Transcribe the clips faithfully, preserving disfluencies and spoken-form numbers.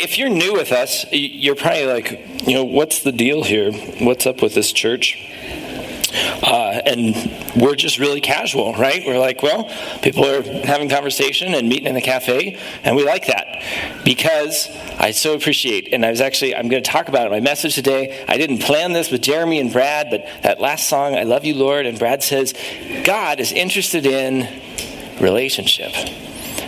If you're new with us, you're probably like, you know, what's the deal here? What's up with this church? Uh, and we're just really casual, right? We're like, well, people are having conversation and meeting in a cafe, and we like that because I so appreciate, and I was actually, I'm going to talk about it in my message today. I didn't plan this with Jeremy and Brad, but that last song, I Love You, Lord, and Brad says, God is interested in relationship.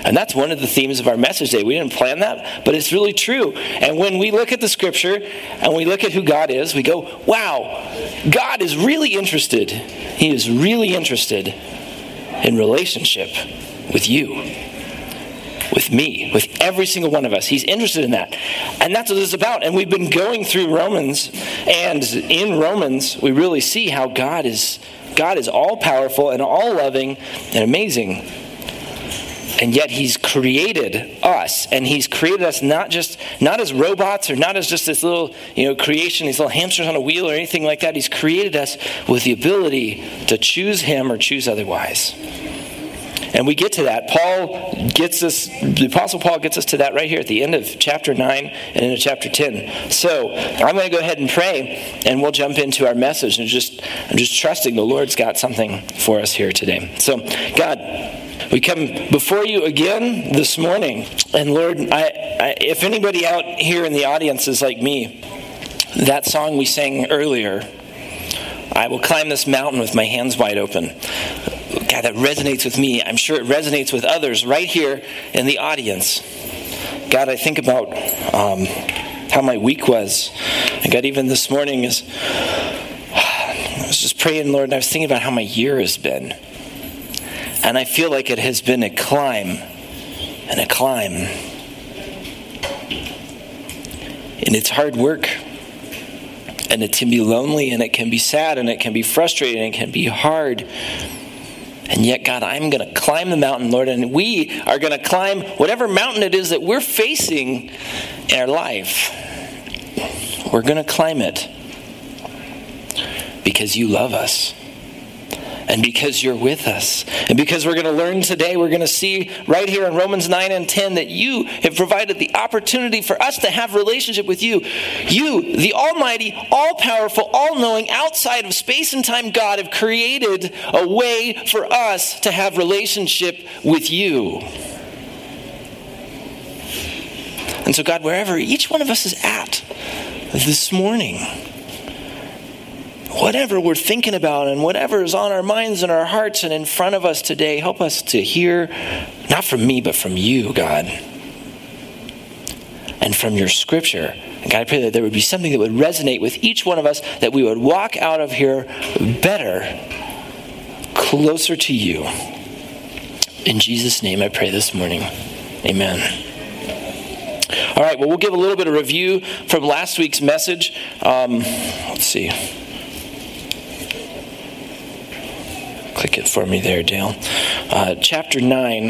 And that's one of the themes of our message today. We didn't plan that, but it's really true. And when we look at the scripture and we look at who God is, we go, wow, God is really interested. He is really interested in relationship with you, with me, with every single one of us. He's interested in that. And that's what it's about. And we've been going through Romans, and in Romans, we really see how God is, God is all-powerful and all-loving and amazing. And yet he's created us, and he's created us not just not as robots or not as just this little, you know, creation, these little hamsters on a wheel or anything like that. He's created us with the ability to choose him or choose otherwise. And we get to that. Paul gets us, the Apostle Paul gets us to that right here at the end of chapter nine and into chapter ten. So I'm going to go ahead and pray, and we'll jump into our message. And just, I'm just trusting the Lord's got something for us here today. So, God, we come before you again this morning, and Lord, I, I, if anybody out here in the audience is like me, that song we sang earlier, I will climb this mountain with my hands wide open. God, that resonates with me. I'm sure it resonates with others right here in the audience. God, I think about um, how my week was. And God, even this morning, is I was just praying, Lord, and I was thinking about how my year has been. And I feel like it has been a climb and a climb. And it's hard work. And it can be lonely, and it can be sad, and it can be frustrating, and it can be hard. And yet, God, I'm going to climb the mountain, Lord, and we are going to climb whatever mountain it is that we're facing in our life. We're going to climb it because you love us. And because you're with us. And because we're going to learn today, we're going to see right here in Romans nine and ten that you have provided the opportunity for us to have relationship with you. You, the almighty, all-powerful, all-knowing, outside of space and time God, have created a way for us to have relationship with you. And so, God, wherever each one of us is at this morning, whatever we're thinking about and whatever is on our minds and our hearts and in front of us today, help us to hear, not from me, but from you, God. And from your scripture. And God, I pray that there would be something that would resonate with each one of us, that we would walk out of here better, closer to you. In Jesus' name I pray this morning. Amen. All right, well, we'll give a little bit of review from last week's message. Um, let's see. Click it for me there, Dale. Uh, chapter nine.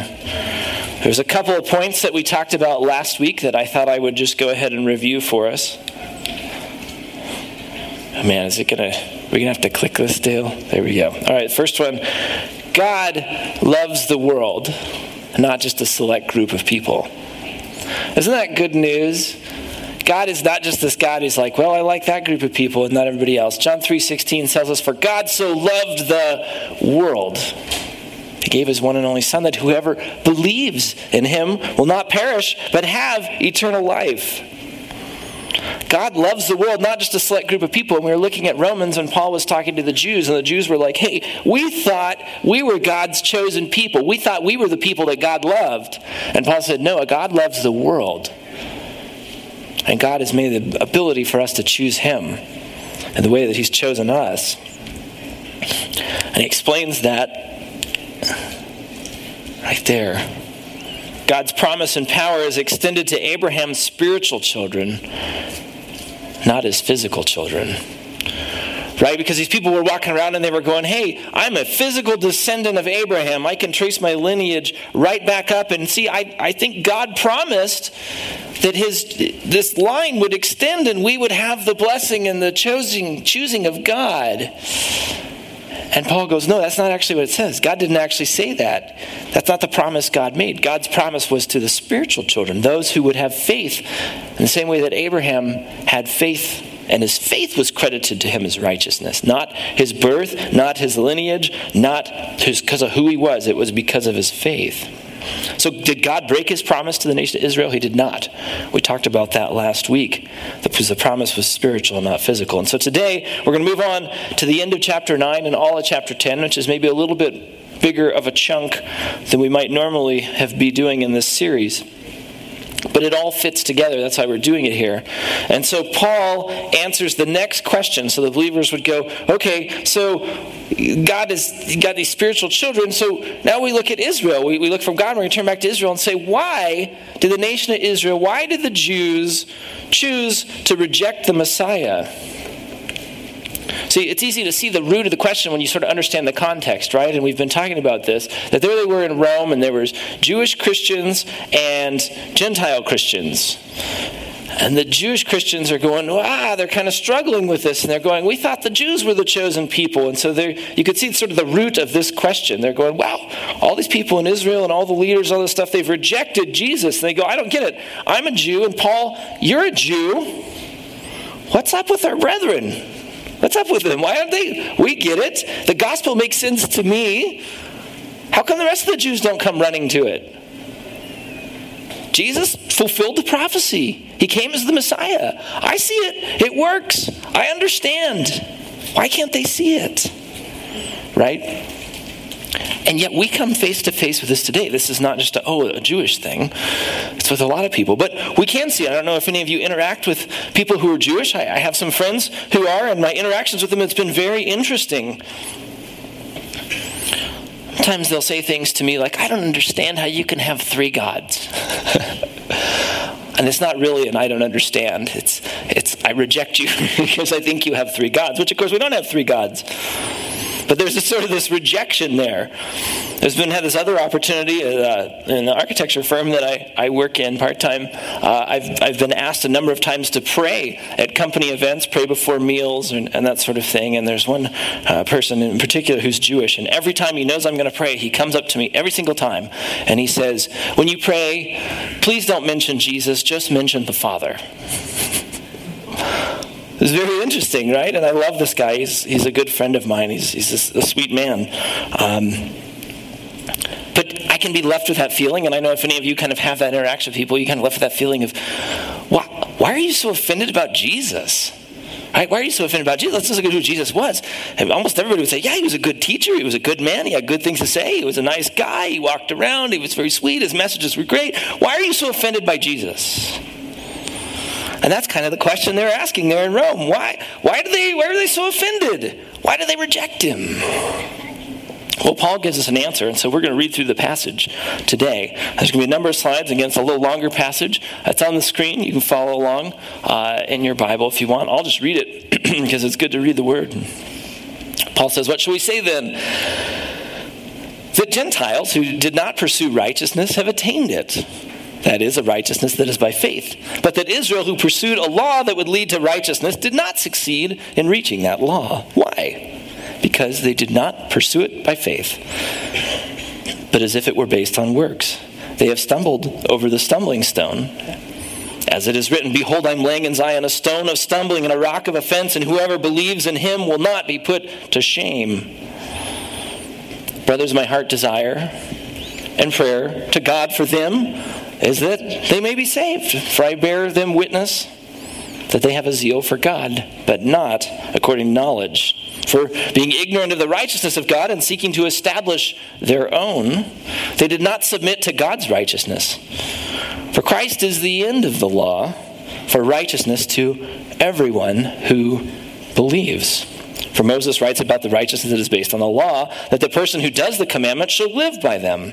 There's a couple of points that we talked about last week that I thought I would just go ahead and review for us. Oh, man, is it going to... We're going to have to click this, Dale? There we go. All right, first one. God loves the world, not just a select group of people. Isn't that good news? God is not just this God who's like, well, I like that group of people and not everybody else. John three sixteen tells us, for God so loved the world, he gave his one and only Son, that whoever believes in him will not perish, but have eternal life. God loves the world, not just a select group of people. And we were looking at Romans, and Paul was talking to the Jews, and the Jews were like, hey, we thought we were God's chosen people. We thought we were the people that God loved. And Paul said, no, God loves the world. And God has made the ability for us to choose him and the way that he's chosen us. And he explains that right there. God's promise and power is extended to Abraham's spiritual children, not his physical children. Right? Because these people were walking around and they were going, hey, I'm a physical descendant of Abraham. I can trace my lineage right back up. And see, I, I think God promised that his this line would extend and we would have the blessing and the choosing, choosing of God. And Paul goes, no, that's not actually what it says. God didn't actually say that. That's not the promise God made. God's promise was to the spiritual children, those who would have faith in the same way that Abraham had faith, and his faith was credited to him as righteousness. Not his birth, not his lineage, not his, because of who he was. It was because of his faith. So did God break his promise to the nation of Israel? He did not. We talked about that last week. The, the promise was spiritual, not physical. And so today, we're going to move on to the end of chapter nine and all of chapter ten, which is maybe a little bit bigger of a chunk than we might normally have be doing in this series. But it all fits together. That's why we're doing it here. And so Paul answers the next question. So the believers would go, okay, so God has got these spiritual children. So now we look at Israel. We, we look from God and we turn back to Israel and say, why did the nation of Israel, why did the Jews choose to reject the Messiah? See, it's easy to see the root of the question when you sort of understand the context, right? And we've been talking about this, that there they were in Rome, and there was Jewish Christians and Gentile Christians. And the Jewish Christians are going, ah, they're kind of struggling with this. And they're going, we thought the Jews were the chosen people. And so you could see sort of the root of this question. They're going, wow, all these people in Israel and all the leaders, all this stuff, they've rejected Jesus. And they go, I don't get it. I'm a Jew, and Paul, you're a Jew. What's up with our brethren? What's up with them? Why aren't they? We get it. The gospel makes sense to me. How come the rest of the Jews don't come running to it? Jesus fulfilled the prophecy. He came as the Messiah. I see it. It works. I understand. Why can't they see it? Right? And yet we come face to face with this today. This is not just a, oh, a Jewish thing. It's with a lot of people. But we can see. I don't know if any of you interact with people who are Jewish. I, I have some friends who are, and my interactions with them, it's been very interesting. Sometimes they'll say things to me like, I don't understand how you can have three gods. And it's not really an I don't understand. It's, it's I reject you because I think you have three gods, which of course we don't have three gods. But there's this sort of this rejection there. There's been had this other opportunity uh, in the architecture firm that I, I work in part-time. Uh, I've I've been asked a number of times to pray at company events, pray before meals, and, and that sort of thing. And there's one uh, person in particular who's Jewish, and every time he knows I'm going to pray, he comes up to me every single time, and he says, when you pray, please don't mention Jesus, just mention the Father. It's very interesting, right? And I love this guy. He's he's a good friend of mine. He's he's a, a sweet man. Um, but I can be left with that feeling, and I know if any of you kind of have that interaction with people, you kind of left with that feeling of, why, why are you so offended about Jesus? Right? Why are you so offended about Jesus? Let's just look at who Jesus was. And almost everybody would say, yeah, he was a good teacher. He was a good man. He had good things to say. He was a nice guy. He walked around. He was very sweet. His messages were great. Why are you so offended by Jesus? And that's kind of the question they're asking there in Rome. Why Why do they? Why are they so offended? Why do they reject him? Well, Paul gives us an answer, and so we're going to read through the passage today. There's going to be a number of slides. Again, it's a little longer passage. It's on the screen. You can follow along uh, in your Bible if you want. I'll just read it because it's good to read the Word. Paul says, what shall we say then? That Gentiles who did not pursue righteousness have attained it. That is, a righteousness that is by faith. But that Israel, who pursued a law that would lead to righteousness, did not succeed in reaching that law. Why? Because they did not pursue it by faith, but as if it were based on works. They have stumbled over the stumbling stone. As it is written, behold, I'm laying in Zion a stone of stumbling and a rock of offense, and whoever believes in him will not be put to shame. Brothers, my heart desire and prayer to God for them is that they may be saved. For I bear them witness that they have a zeal for God, but not according to knowledge. For being ignorant of the righteousness of God and seeking to establish their own, they did not submit to God's righteousness. For Christ is the end of the law, for righteousness to everyone who believes. For Moses writes about the righteousness that is based on the law, that the person who does the commandment shall live by them.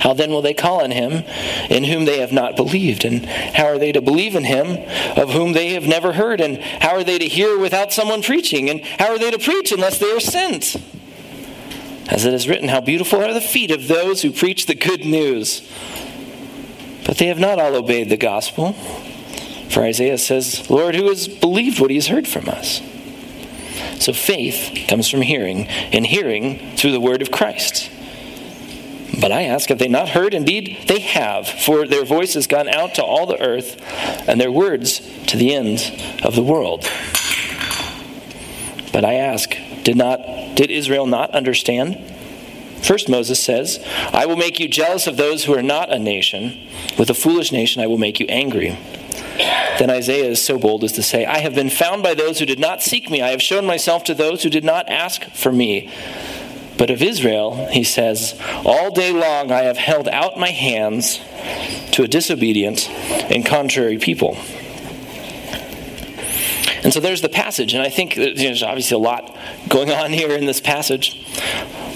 How then will they call on him in whom they have not believed? And how are they to believe in him of whom they have never heard? And how are they to hear without someone preaching? And how are they to preach unless they are sent? As it is written, how beautiful are the feet of those who preach the good news. But they have not all obeyed the gospel. For Isaiah says, Lord, who has believed what he has heard from us? So faith comes from hearing, and hearing through the word of Christ. But I ask, have they not heard? Indeed, they have, for their voice has gone out to all the earth, and their words to the ends of the world. But I ask, did not, did Israel not understand? First Moses says, I will make you jealous of those who are not a nation. With a foolish nation I will make you angry. Then Isaiah is so bold as to say, I have been found by those who did not seek me. I have shown myself to those who did not ask for me. But of Israel, he says, all day long I have held out my hands to a disobedient and contrary people. And so there's the passage, and I think, you know, there's obviously a lot going on here in this passage.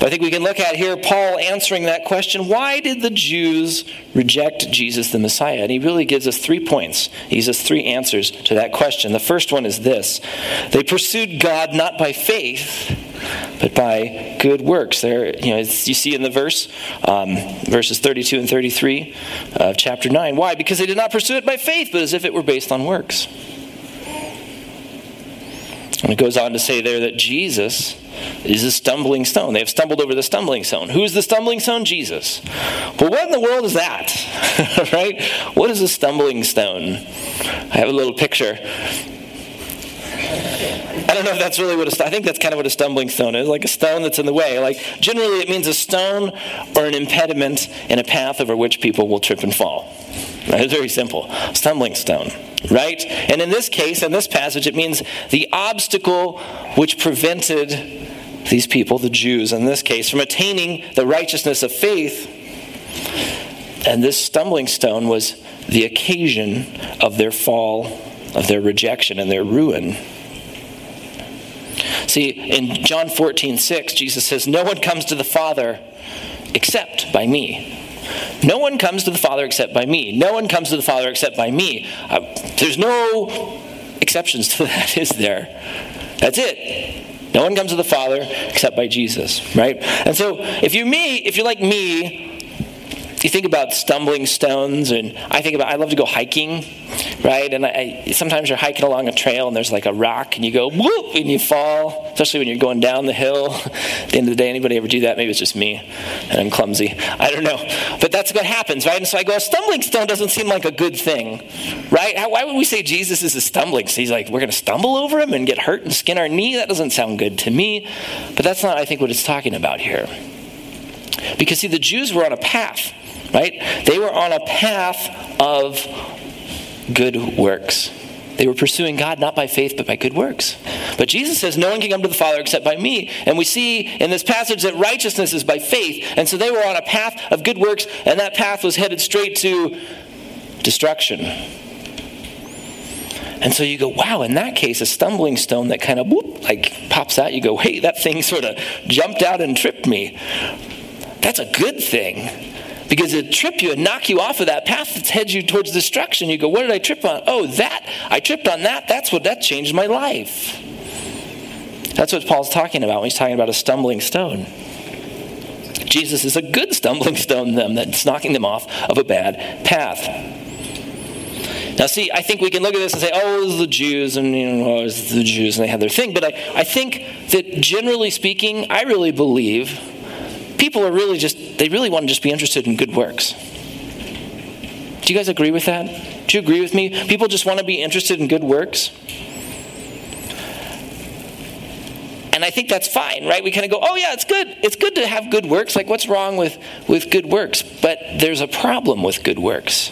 But I think we can look at here Paul answering that question, why did the Jews reject Jesus the Messiah? And he really gives us three points. He gives us three answers to that question. The first one is this. They pursued God not by faith, but by good works. There, you know, you see in the verse, um, verses thirty-two and thirty-three of chapter nine. Why? Because they did not pursue it by faith, but as if it were based on works. And it goes on to say there that Jesus is a stumbling stone. They have stumbled over the stumbling stone. Who is the stumbling stone? Jesus. Well, what in the world is that? Right? What is a stumbling stone? I have a little picture. I don't know if that's really what a, I think that's kind of what a stumbling stone is, like a stone that's in the way. Like generally it means a stone or an impediment in a path over which people will trip and fall. It's very simple. Stumbling stone, right? And in this case, in this passage, it means the obstacle which prevented these people, the Jews in this case, from attaining the righteousness of faith. And this stumbling stone was the occasion of their fall, of their rejection and their ruin. See, in John fourteen six, Jesus says, no one comes to the Father except by me. No one comes to the Father except by me. No one comes to the Father except by me. Uh, there's no exceptions to that, is there? That's it. No one comes to the Father except by Jesus, right? And so if you're me, if you're like me, you think about stumbling stones, and I think about, I love to go hiking, right? And I, I, sometimes you're hiking along a trail, and there's like a rock, and you go, whoop, and you fall, especially when you're going down the hill. At the end of the day, anybody ever do that? Maybe it's just me, and I'm clumsy. I don't know. But that's what happens, right? And so I go, a stumbling stone doesn't seem like a good thing, right? How, why would we say Jesus is a stumbling stone? So he's like, we're going to stumble over him and get hurt and skin our knee? That doesn't sound good to me. But that's not, I think, what it's talking about here. Because, see, the Jews were on a path. Right? They were on a path of good works. They were pursuing God not by faith but by good works. But Jesus says no one can come to the Father except by me. And we see in this passage that righteousness is by faith. And so they were on a path of good works, and that path was headed straight to destruction. And so you go, wow, in that case, a stumbling stone that kind of whoop, like pops out, you go, hey, that thing sort of jumped out and tripped me. That's a good thing. Because it trip you and knock you off of that path that heads you towards destruction. You go, what did I trip on? Oh, that. I tripped on that. That's what, that changed my life. That's what Paul's talking about when he's talking about a stumbling stone. Jesus is a good stumbling stone to them that's knocking them off of a bad path. Now, see, I think we can look at this and say, oh, it was the Jews, and you know, it was the Jews, and they had their thing. But I, I think that generally speaking, I really believe people are really just, they really want to just be interested in good works. Do you guys agree with that? Do you agree with me? People just want to be interested in good works. And I think that's fine, right? We kind of go, oh yeah, it's good. It's good to have good works. Like, what's wrong with, with good works? But there's a problem with good works.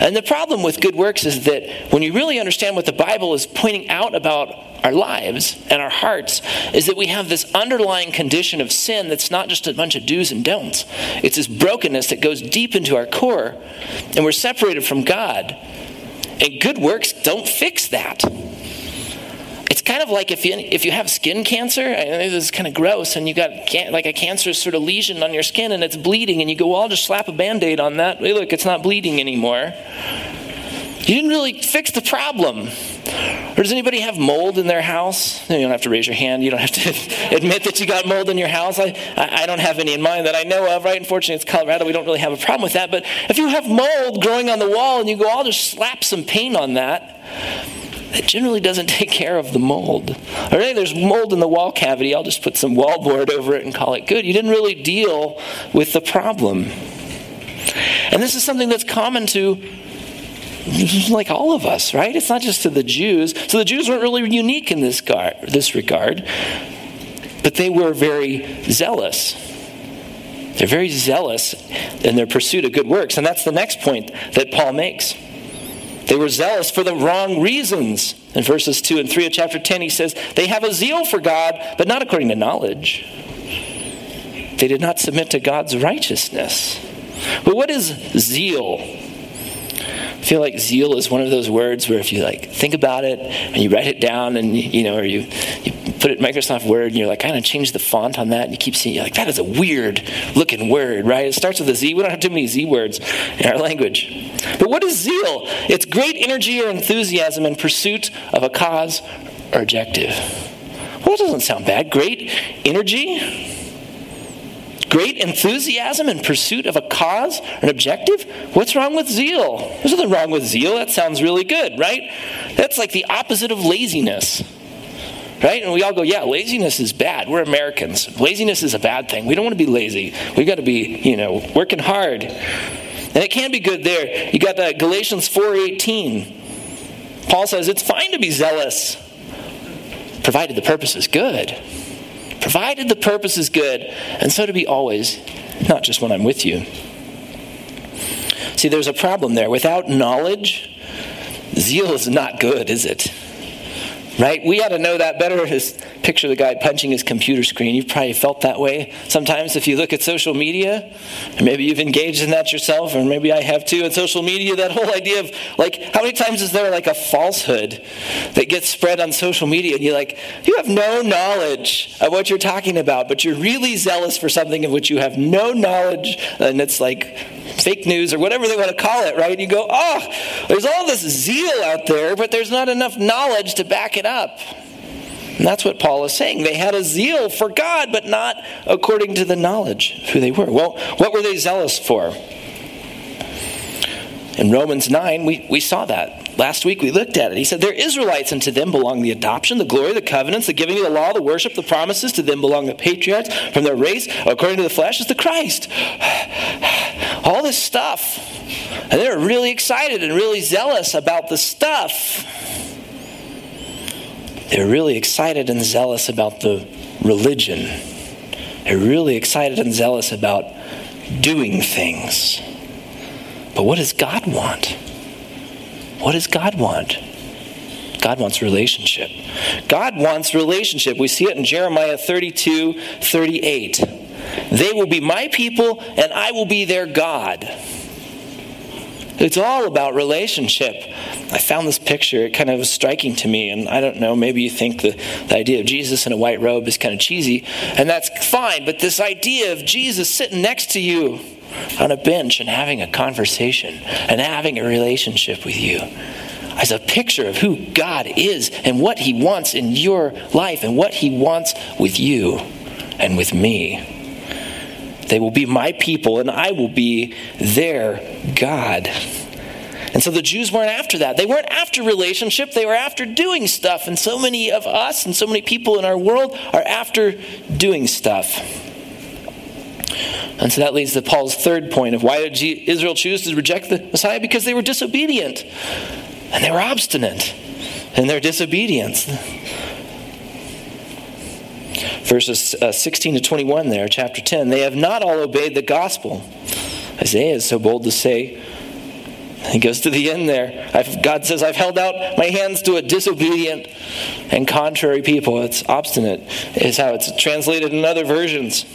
And the problem with good works is that when you really understand what the Bible is pointing out about our lives and our hearts, is that we have this underlying condition of sin that's not just a bunch of do's and don'ts. It's this brokenness that goes deep into our core, and we're separated from God. And good works don't fix that. It's kind of like if you if you have skin cancer, I know this is kind of gross, and you got can, like a cancerous sort of lesion on your skin, and it's bleeding, and you go, well, I'll just slap a Band-Aid on that. Hey, look, it's not bleeding anymore. You didn't really fix the problem. Or does anybody have mold in their house? You don't have to raise your hand. You don't have to admit that you got mold in your house. I, I don't have any in mine that I know of, right? Unfortunately, it's Colorado. We don't really have a problem with that. But if you have mold growing on the wall and you go, I'll just slap some paint on that, it generally doesn't take care of the mold. All right, there's mold in the wall cavity. I'll just put some wallboard over it and call it good. You didn't really deal with the problem. And this is something that's common to like all of us, right? It's not just to the Jews. So the Jews weren't really unique in this gar- this regard, but they were very zealous. They're very zealous in their pursuit of good works. And that's the next point that Paul makes. They were zealous for the wrong reasons. In verses two and three of chapter ten, he says, they have a zeal for God, but not according to knowledge. They did not submit to God's righteousness. But what is zeal? I feel like zeal is one of those words where if you like think about it and you write it down and you know, or you, you put it in Microsoft Word and you're like, kind of change the font on that, and you keep seeing, you're like, that is a weird looking word, right? It starts with a Z. We don't have too many Z words in our language. But what is zeal? It's great energy or enthusiasm in pursuit of a cause or objective. Well, that doesn't sound bad. Great energy? Great enthusiasm in pursuit of a cause, an objective? What's wrong with zeal? There's nothing wrong with zeal. That sounds really good, right? That's like the opposite of laziness, right? And we all go, yeah, laziness is bad. We're Americans. Laziness is a bad thing. We don't want to be lazy. We've got to be, you know, working hard. And it can be good there. You got that Galatians four eighteen. Paul says it's fine to be zealous, provided the purpose is good. Provided the purpose is good, and so to be always, not just when I'm with you. See, there's a problem there. Without knowledge, zeal is not good, is it? Right? We ought to know that better. Just picture the guy punching his computer screen. You've probably felt that way. Sometimes if you look at social media, and maybe you've engaged in that yourself, or maybe I have too in social media, that whole idea of like, how many times is there like a falsehood that gets spread on social media, and you're like, you have no knowledge of what you're talking about, but you're really zealous for something of which you have no knowledge, and it's like fake news or whatever they want to call it, right? And you go, oh, there's all this zeal out there, but there's not enough knowledge to back it up. And that's what Paul is saying. They had a zeal for God, but not according to the knowledge of who they were. Well, what were they zealous for? In Romans nine, we, we saw that. Last week we looked at it. He said, they're Israelites, and to them belong the adoption, the glory, the covenants, the giving of the law, the worship, the promises. To them belong the patriarchs. From their race, according to the flesh, is the Christ. All this stuff. And they're really excited and really zealous about the stuff. They're really excited and zealous about the religion. They're really excited and zealous about doing things. But what does God want? What does God want? God wants relationship. God wants relationship. We see it in Jeremiah thirty-two thirty-eight. They will be my people, and I will be their God. It's all about relationship. I found this picture. It kind of was striking to me. And I don't know, maybe you think the, the idea of Jesus in a white robe is kind of cheesy. And that's fine. But this idea of Jesus sitting next to you on a bench and having a conversation and having a relationship with you as a picture of who God is and what he wants in your life and what he wants with you and with me. They will be my people, and I will be their God. And so the Jews weren't after that. They weren't after relationship. They were after doing stuff. And so many of us and so many people in our world are after doing stuff. And so that leads to Paul's third point of why did Israel choose to reject the Messiah? Because they were disobedient. And they were obstinate in their disobedience. Verses sixteen to twenty-one there, chapter ten. They have not all obeyed the gospel. Isaiah is so bold to say, he goes to the end there. I've, God says, I've held out my hands to a disobedient and contrary people. It's obstinate, is how it's translated in other versions.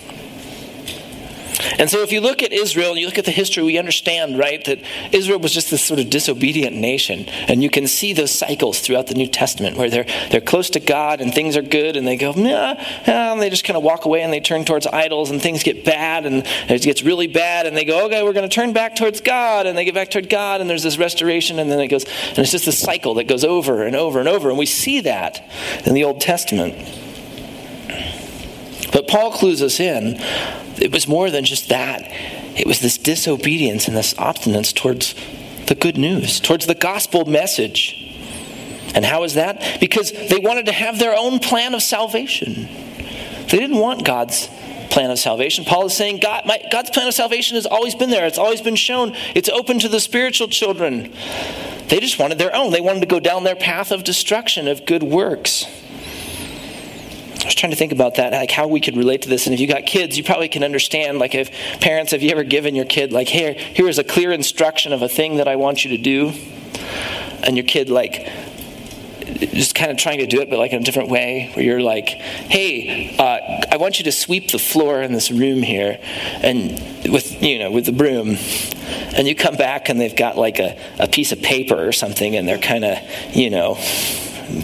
And so if you look at Israel, and you look at the history, we understand, right, that Israel was just this sort of disobedient nation. And you can see those cycles throughout the New Testament where they're they're close to God and things are good and they go, nah, nah, and they just kind of walk away and they turn towards idols and things get bad and it gets really bad and they go, okay, we're going to turn back towards God, and they get back toward God and there's this restoration and then it goes, and it's just this cycle that goes over and over and over. And we see that in the Old Testament. But Paul clues us in. It was more than just that. It was this disobedience and this obstinance towards the good news, towards the gospel message. And how is that? Because they wanted to have their own plan of salvation. They didn't want God's plan of salvation. Paul is saying God, my, God's plan of salvation has always been there. It's always been shown. It's open to the spiritual children. They just wanted their own. They wanted to go down their path of destruction, of good works. I was trying to think about that, like how we could relate to this. And if you got kids, you probably can understand. Like, if parents, have you ever given your kid, like, here, here is a clear instruction of a thing that I want you to do, and your kid, like, just kind of trying to do it, but like in a different way, where you're like, hey, uh, I want you to sweep the floor in this room here, and with, you know, with the broom. And you come back and they've got like a, a piece of paper or something, and they're kind of, you know,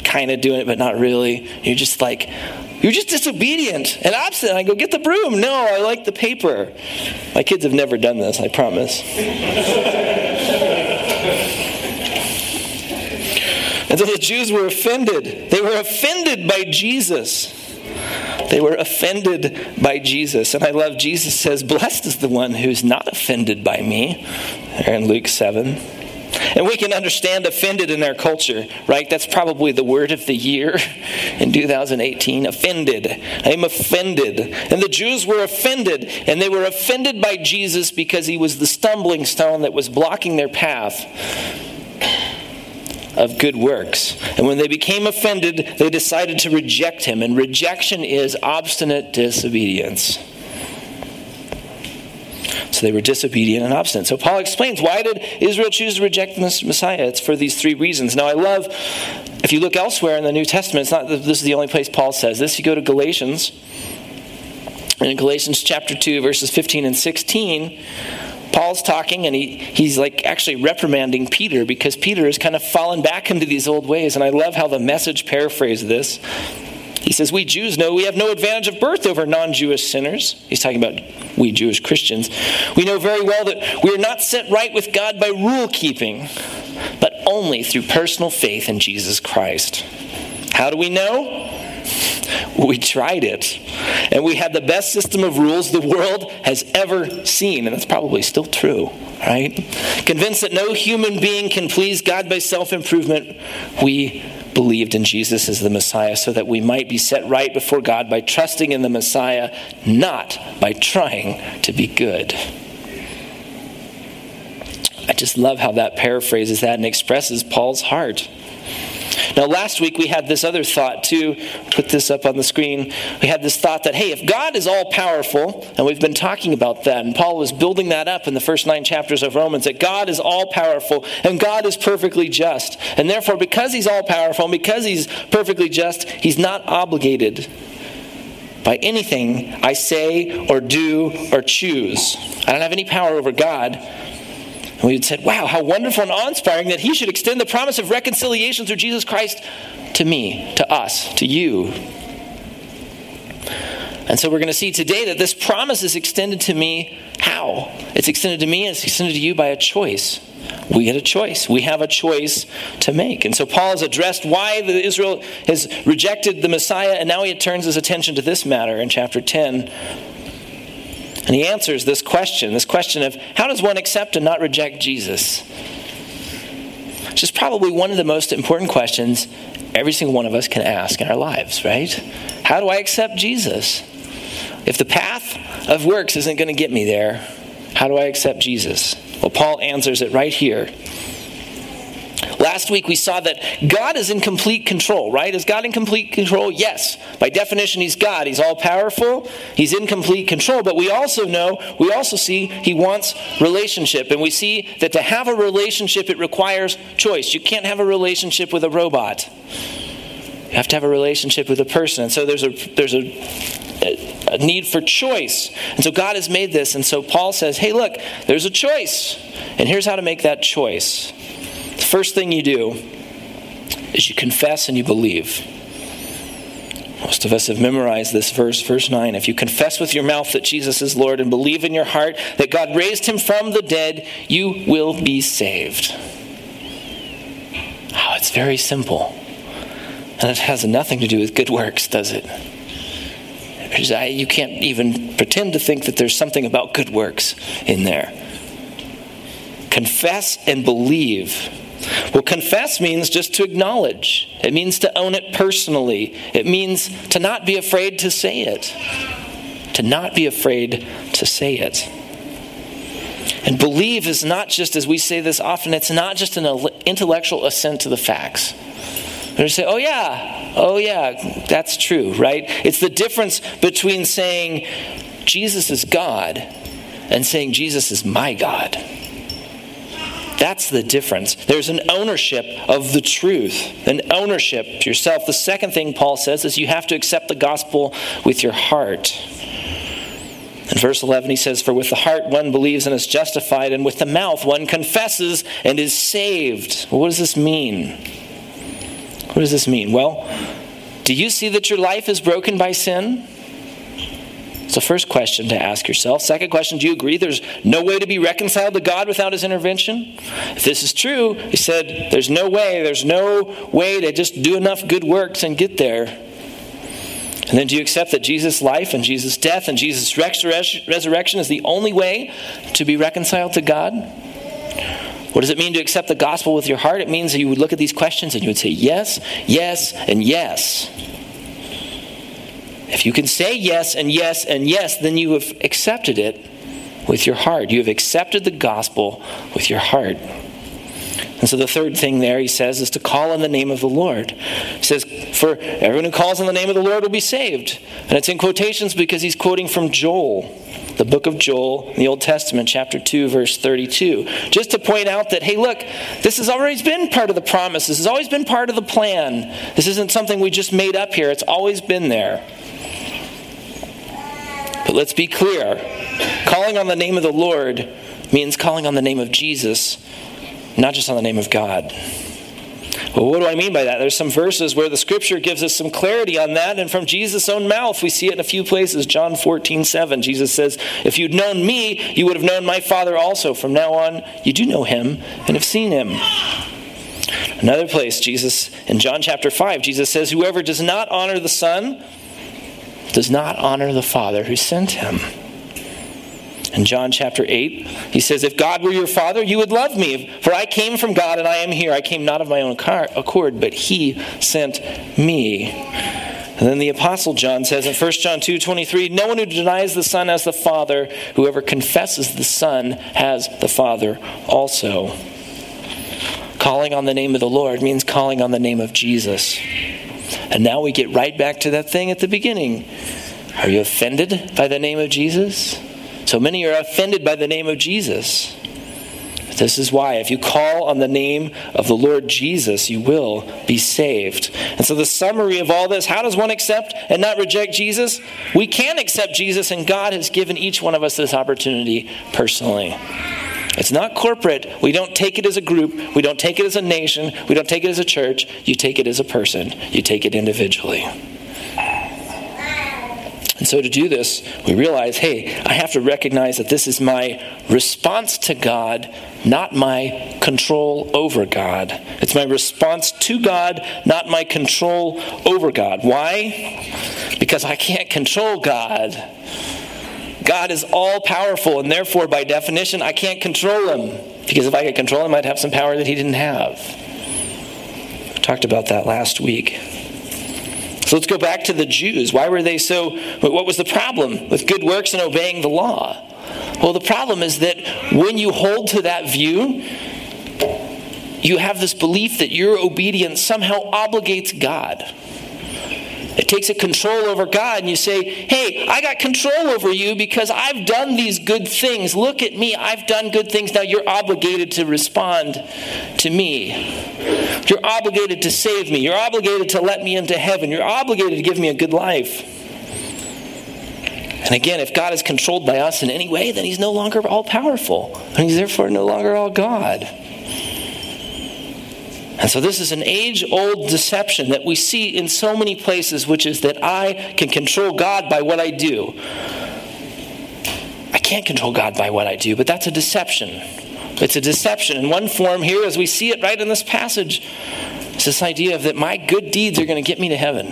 kind of doing it, but not really. You're just like, you're just disobedient and obstinate. I go, get the broom. No, I like the paper. My kids have never done this, I promise. And so the Jews were offended. They were offended by Jesus. They were offended by Jesus. And I love, Jesus says, blessed is the one who's not offended by me. There in Luke seven. And we can understand offended in their culture, right? That's probably the word of the year in two thousand eighteen. Offended. I'm offended. And the Jews were offended. And they were offended by Jesus because he was the stumbling stone that was blocking their path of good works. And when they became offended, they decided to reject him. And rejection is obstinate disobedience. So they were disobedient and obstinate. So Paul explains, why did Israel choose to reject the Messiah? It's for these three reasons. Now I love, if you look elsewhere in the New Testament, it's not that this is the only place Paul says this. You go to Galatians, and in Galatians chapter two, verses fifteen and sixteen, Paul's talking, and he, he's like actually reprimanding Peter because Peter has kind of fallen back into these old ways. And I love how the Message paraphrased this. He says, we Jews know we have no advantage of birth over non-Jewish sinners. He's talking about we Jewish Christians. We know very well that we are not set right with God by rule-keeping, but only through personal faith in Jesus Christ. How do we know? We tried it, and we had the best system of rules the world has ever seen, and that's probably still true, right? Convinced that no human being can please God by self-improvement, we believed in Jesus as the Messiah so that we might be set right before God by trusting in the Messiah, not by trying to be good. I just love how that paraphrases that and expresses Paul's heart. Now, last week we had this other thought too. Put this up on the screen. We had this thought that, hey, if God is all-powerful, and we've been talking about that, and Paul was building that up in the first nine chapters of Romans, that God is all-powerful, and God is perfectly just. And therefore, because he's all-powerful, and because he's perfectly just, he's not obligated by anything I say or do or choose. I don't have any power over God. And we had said, wow, how wonderful and awe-inspiring that he should extend the promise of reconciliation through Jesus Christ to me, to us, to you. And so we're going to see today that this promise is extended to me. How? It's extended to me and it's extended to you by a choice. We get a choice. We have a choice to make. And so Paul has addressed why the Israel has rejected the Messiah, and now he turns his attention to this matter in chapter ten. And he answers this question, this question of how does one accept and not reject Jesus? Which is probably one of the most important questions every single one of us can ask in our lives, right? How do I accept Jesus? If the path of works isn't going to get me there, how do I accept Jesus? Well, Paul answers it right here. Last week we saw that God is in complete control, right? Is God in complete control? Yes. By definition, he's God. He's all-powerful. He's in complete control. But we also know, we also see he wants relationship. And we see that to have a relationship, it requires choice. You can't have a relationship with a robot. You have to have a relationship with a person. And so there's a there's a, a need for choice. And so God has made this. And so Paul says, hey, look, there's a choice. And here's how to make that choice. The first thing you do is you confess and you believe. Most of us have memorized this verse, verse nine. If you confess with your mouth that Jesus is Lord and believe in your heart that God raised him from the dead, you will be saved. Oh, it's very simple. And it has nothing to do with good works, does it? You can't even pretend to think that there's something about good works in there. Confess and believe. Well, confess means just to acknowledge. It means to own it personally. It means to not be afraid to say it. To not be afraid to say it. And believe is not just, as we say this often, it's not just an intellectual assent to the facts. They say, oh yeah, oh yeah, that's true, right? It's the difference between saying Jesus is God and saying Jesus is my God. That's the difference. There's an ownership of the truth, an ownership to yourself. The second thing Paul says is you have to accept the gospel with your heart. In verse eleven he says, for with the heart one believes and is justified, and with the mouth one confesses and is saved. Well, what does this mean? What does this mean? Well, do you see that your life is broken by sin? It's the first question to ask yourself. Second question, do you agree there's no way to be reconciled to God without his intervention? If this is true, he said, there's no way, there's no way to just do enough good works and get there. And then do you accept that Jesus' life and Jesus' death and Jesus' resurrection is the only way to be reconciled to God? What does it mean to accept the gospel with your heart? It means that you would look at these questions and you would say yes, yes, and yes. If you can say yes and yes and yes, then you have accepted it with your heart. You have accepted the gospel with your heart. And so the third thing there, he says, is to call on the name of the Lord. He says, for everyone who calls on the name of the Lord will be saved. And it's in quotations because he's quoting from Joel, the book of Joel in the Old Testament, chapter two, verse thirty-two. Just to point out that, hey, look, this has always been part of the promise. This has always been part of the plan. This isn't something we just made up here. It's always been there. But let's be clear. Calling on the name of the Lord means calling on the name of Jesus, not just on the name of God. Well, what do I mean by that? There's some verses where the scripture gives us some clarity on that, and from Jesus' own mouth, we see it in a few places. John fourteen seven, Jesus says, if you'd known me, you would have known my Father also. From now on, you do know him and have seen him. Another place, Jesus, in John chapter five, Jesus says, whoever does not honor the Son does not honor the Father who sent him. In John chapter eight, he says, if God were your Father, you would love me, for I came from God and I am here. I came not of my own accord, but he sent me. And then the Apostle John says in First John two twenty-three, no one who denies the Son has the Father. Whoever confesses the Son has the Father also. Calling on the name of the Lord means calling on the name of Jesus. And now we get right back to that thing at the beginning. Are you offended by the name of Jesus? So many are offended by the name of Jesus. But this is why. If you call on the name of the Lord Jesus, you will be saved. And so the summary of all this, how does one accept and not reject Jesus? We can accept Jesus, and God has given each one of us this opportunity personally. It's not corporate. We don't take it as a group. We don't take it as a nation. We don't take it as a church. You take it as a person. You take it individually. And so to do this, we realize, hey, I have to recognize that this is my response to God, not my control over God. It's my response to God, not my control over God. Why? Because I can't control God. God is all-powerful, and therefore, by definition, I can't control him. Because if I could control him, I'd have some power that he didn't have. We talked about that last week. So let's go back to the Jews. Why were they so, what was the problem with good works and obeying the law? Well, the problem is that when you hold to that view, you have this belief that your obedience somehow obligates God. It takes a control over God, and you say, hey, I got control over you because I've done these good things. Look at me. I've done good things. Now you're obligated to respond to me. You're obligated to save me. You're obligated to let me into heaven. You're obligated to give me a good life. And again, if God is controlled by us in any way, then he's no longer all-powerful. And he's therefore no longer all God. And so this is an age-old deception that we see in so many places, which is that I can control God by what I do. I can't control God by what I do, but that's a deception. It's a deception in one form here as we see it right in this passage. It's this idea of that my good deeds are going to get me to heaven.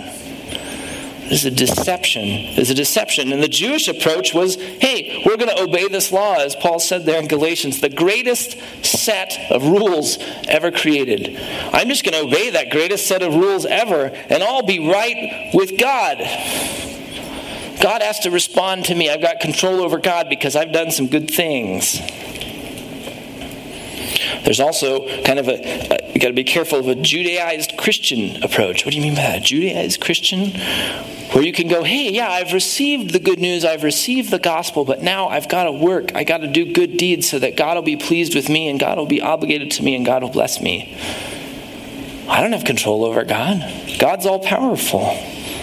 This is a deception. This is a deception. And the Jewish approach was, hey, we're going to obey this law, as Paul said there in Galatians, the greatest set of rules ever created. I'm just going to obey that greatest set of rules ever, and I'll be right with God. God has to respond to me. I've got control over God because I've done some good things. There's also kind of a, you got to be careful of a Judaized Christian approach. What do you mean by that? Judaized Christian? Where you can go, hey, yeah, I've received the good news, I've received the gospel, but now I've got to work, I got to do good deeds so that God will be pleased with me and God will be obligated to me and God will bless me. I don't have control over God. God's all-powerful.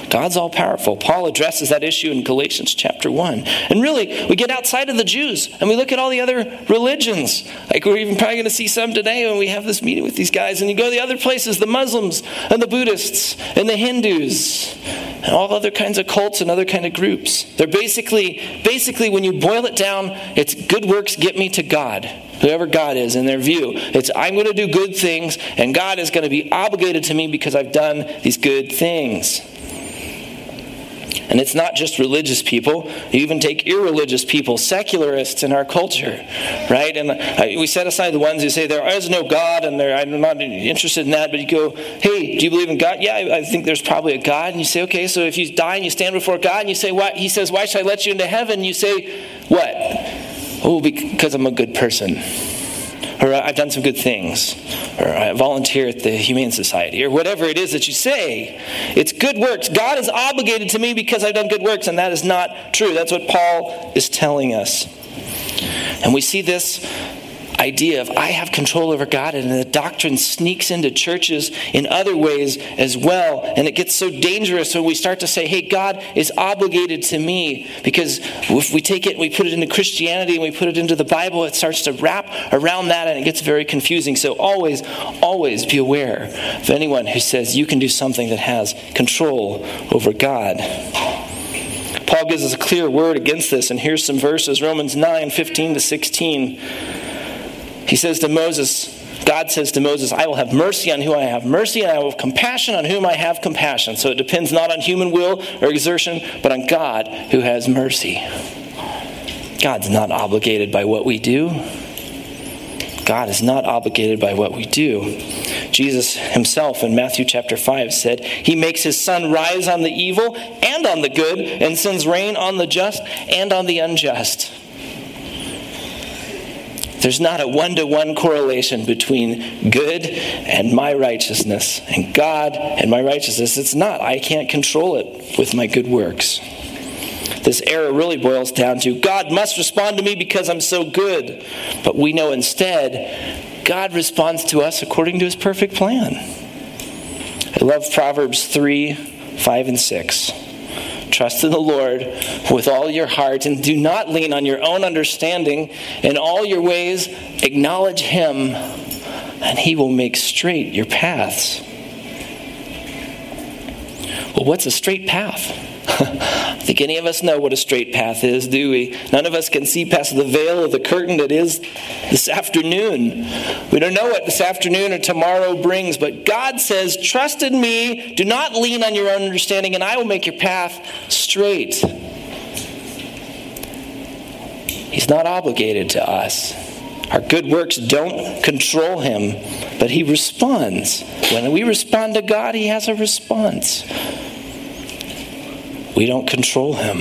God's all-powerful. Paul addresses that issue in Galatians chapter one. And really, we get outside of the Jews, and we look at all the other religions. Like we're even probably going to see some today when we have this meeting with these guys. And you go to the other places, the Muslims, and the Buddhists, and the Hindus, and all other kinds of cults and other kind of groups. They're basically, basically when you boil it down, it's good works get me to God. Whoever God is in their view. It's I'm going to do good things, and God is going to be obligated to me because I've done these good things. And it's not just religious people. You even take irreligious people, secularists in our culture, right? And we set aside the ones who say there is no God and I'm not interested in that. But you go, hey, do you believe in God? Yeah, I think there's probably a God. And you say, okay, so if you die and you stand before God and you say, what? He says, why should I let you into heaven? You say, what? Oh, because I'm a good person. Or I've done some good things. Or I volunteer at the Humane Society. Or whatever it is that you say. It's good works. God is obligated to me because I've done good works. And that is not true. That's what Paul is telling us. And we see this idea of I have control over God. And the doctrine sneaks into churches in other ways as well. And it gets so dangerous when we start to say, hey, God is obligated to me. Because if we take it and we put it into Christianity and we put it into the Bible, it starts to wrap around that and it gets very confusing. So always, always be aware of anyone who says you can do something that has control over God. Paul gives us a clear word against this. And here's some verses, Romans nine, fifteen to sixteen. He says to Moses, God says to Moses, I will have mercy on whom I have mercy, and I will have compassion on whom I have compassion. So it depends not on human will or exertion, but on God who has mercy. God's not obligated by what we do. God is not obligated by what we do. Jesus himself in Matthew chapter five said, he makes his sun rise on the evil and on the good, and sends rain on the just and on the unjust. There's not a one-to-one correlation between good and my righteousness, and God and my righteousness. It's not. I can't control it with my good works. This error really boils down to, God must respond to me because I'm so good. But we know instead, God responds to us according to his perfect plan. I love Proverbs three, five, and six. Trust in the Lord with all your heart and do not lean on your own understanding. In all your ways, acknowledge him and he will make straight your paths. Well, what's a straight path? I think any of us know what a straight path is, do we? None of us can see past the veil of the curtain that is this afternoon. We don't know what this afternoon or tomorrow brings, but God says, trust in me, do not lean on your own understanding, and I will make your path straight. He's not obligated to us. Our good works don't control him, but he responds. When we respond to God, he has a response. We don't control him.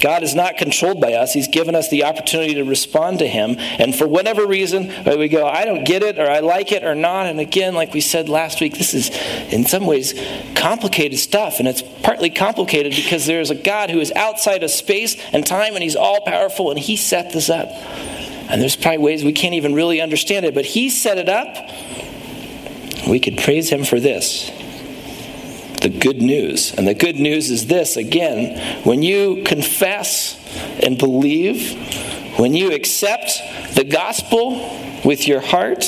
God is not controlled by us. He's given us the opportunity to respond to him. And for whatever reason, right, we go, I don't get it, or I like it, or not. And again, like we said last week, this is in some ways complicated stuff. And it's partly complicated because there is a God who is outside of space and time, and he's all-powerful, and he set this up. And there's probably ways we can't even really understand it. But he set it up. We could praise him for this. The good news. And the good news is this, again, when you confess and believe, when you accept the gospel with your heart,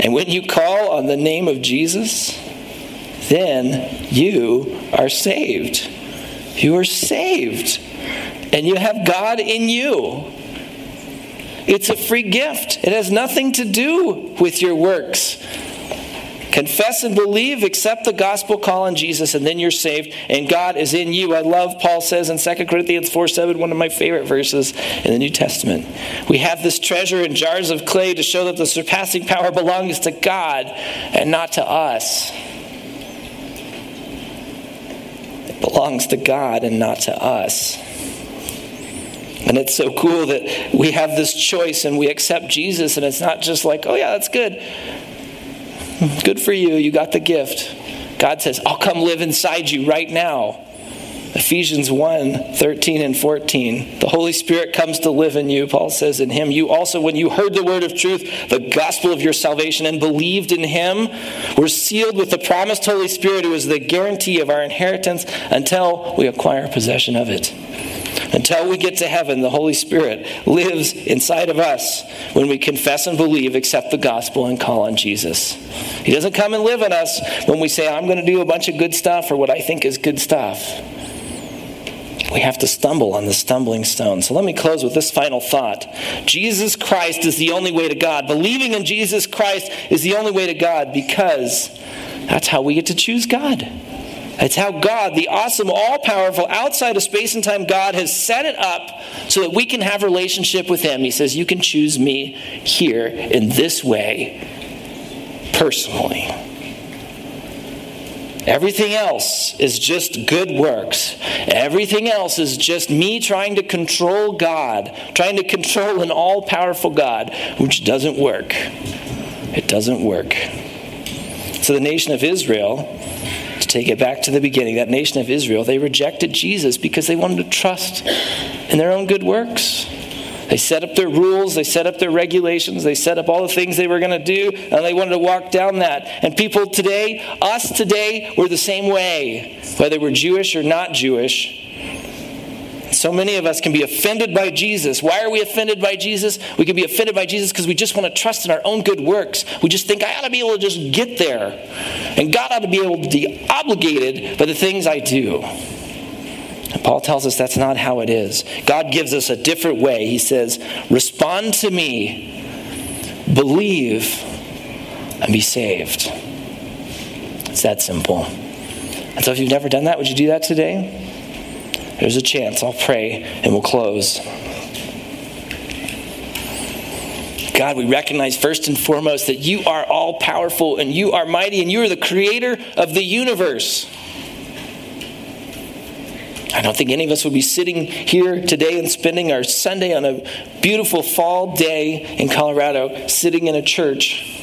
and when you call on the name of Jesus, then you are saved. You are saved. And you have God in you. It's a free gift. It has nothing to do with your works. Confess and believe, accept the gospel, call on Jesus, and then you're saved, and God is in you. I love, Paul says in Second Corinthians four seven, one of my favorite verses in the New Testament. We have this treasure in jars of clay to show that the surpassing power belongs to God and not to us. It belongs to God and not to us. And it's so cool that we have this choice and we accept Jesus, and it's not just like, oh yeah, that's good. Good for you. You got the gift. God says, I'll come live inside you right now. Ephesians one thirteen and fourteen. The Holy Spirit comes to live in you. Paul says in him, you also, when you heard the word of truth, the gospel of your salvation, and believed in him, were sealed with the promised Holy Spirit, who is the guarantee of our inheritance until we acquire possession of it. Until we get to heaven, the Holy Spirit lives inside of us when we confess and believe, accept the gospel, and call on Jesus. He doesn't come and live in us when we say, I'm going to do a bunch of good stuff or what I think is good stuff. We have to stumble on the stumbling stone. So let me close with this final thought. Jesus Christ is the only way to God. Believing in Jesus Christ is the only way to God, because that's how we get to choose God. It's how God, the awesome, all-powerful, outside of space and time God, has set it up so that we can have relationship with him. He says, you can choose me here in this way, personally. Everything else is just good works. Everything else is just me trying to control God, trying to control an all-powerful God, which doesn't work. It doesn't work. So the nation of Israel... to take it back to the beginning, that nation of Israel, they rejected Jesus because they wanted to trust in their own good works. They set up their rules, they set up their regulations, they set up all the things they were going to do, and they wanted to walk down that. And people today, us today, we're the same way, whether we're Jewish or not Jewish. So many of us can be offended by Jesus. Why are we offended by Jesus? We can be offended by Jesus because we just want to trust in our own good works. We just think, I ought to be able to just get there. And God ought to be able to be obligated by the things I do. And Paul tells us that's not how it is. God gives us a different way. He says, respond to me, believe, and be saved. It's that simple. And so if you've never done that, would you do that today? There's a chance. I'll pray and we'll close. God, we recognize first and foremost that you are all-powerful and you are mighty and you are the creator of the universe. I don't think any of us would be sitting here today and spending our Sunday on a beautiful fall day in Colorado, sitting in a church,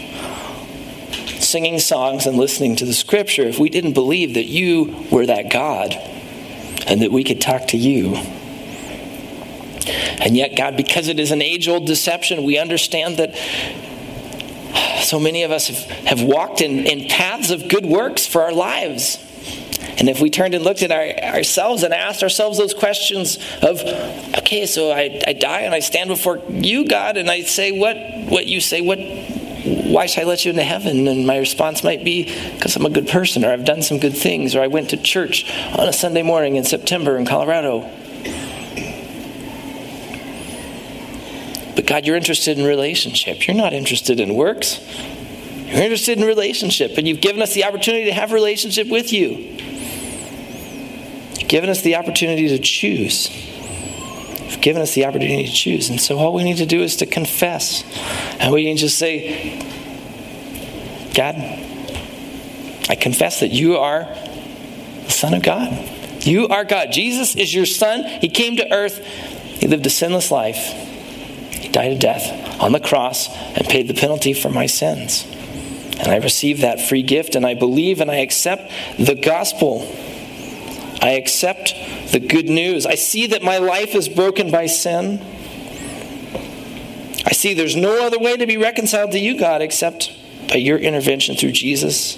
singing songs and listening to the scripture, if we didn't believe that you were that God. And that we could talk to you. And yet, God, because it is an age-old deception, we understand that so many of us have, have walked in, in paths of good works for our lives. And if we turned and looked at our, ourselves and asked ourselves those questions of, okay, so I, I die and I stand before you, God, and I say what, what you say, what, why should I let you into heaven? And my response might be, because I'm a good person, or I've done some good things, or I went to church on a Sunday morning in September in Colorado. But God, you're interested in relationship. You're not interested in works. You're interested in relationship, and you've given us the opportunity to have relationship with you. You've given us the opportunity to choose. You've given us the opportunity to choose. And so all we need to do is to confess. And we can just say, God, I confess that you are the Son of God. You are God. Jesus is your son. He came to earth. He lived a sinless life. He died a death on the cross and paid the penalty for my sins. And I receive that free gift, and I believe and I accept the gospel. I accept the good news. I see that my life is broken by sin. I see there's no other way to be reconciled to you, God, except by your intervention through Jesus.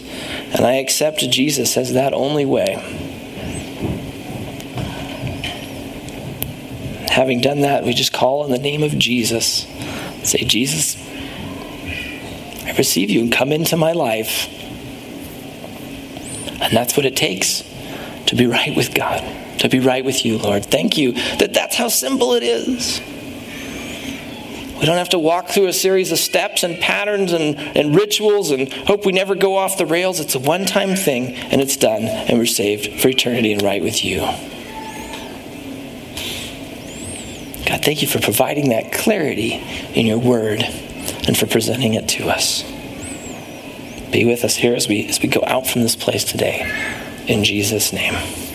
And I accept Jesus as that only way. Having done that, we just call on the name of Jesus. Say, Jesus, I receive you and come into my life. And that's what it takes to be right with God, to be right with you, Lord. Thank you that that's how simple it is. We don't have to walk through a series of steps and patterns and, and rituals and hope we never go off the rails. It's a one-time thing, and it's done, and we're saved for eternity and right with you. God, thank you for providing that clarity in your word and for presenting it to us. Be with us here as we as we go out from this place today. In Jesus' name.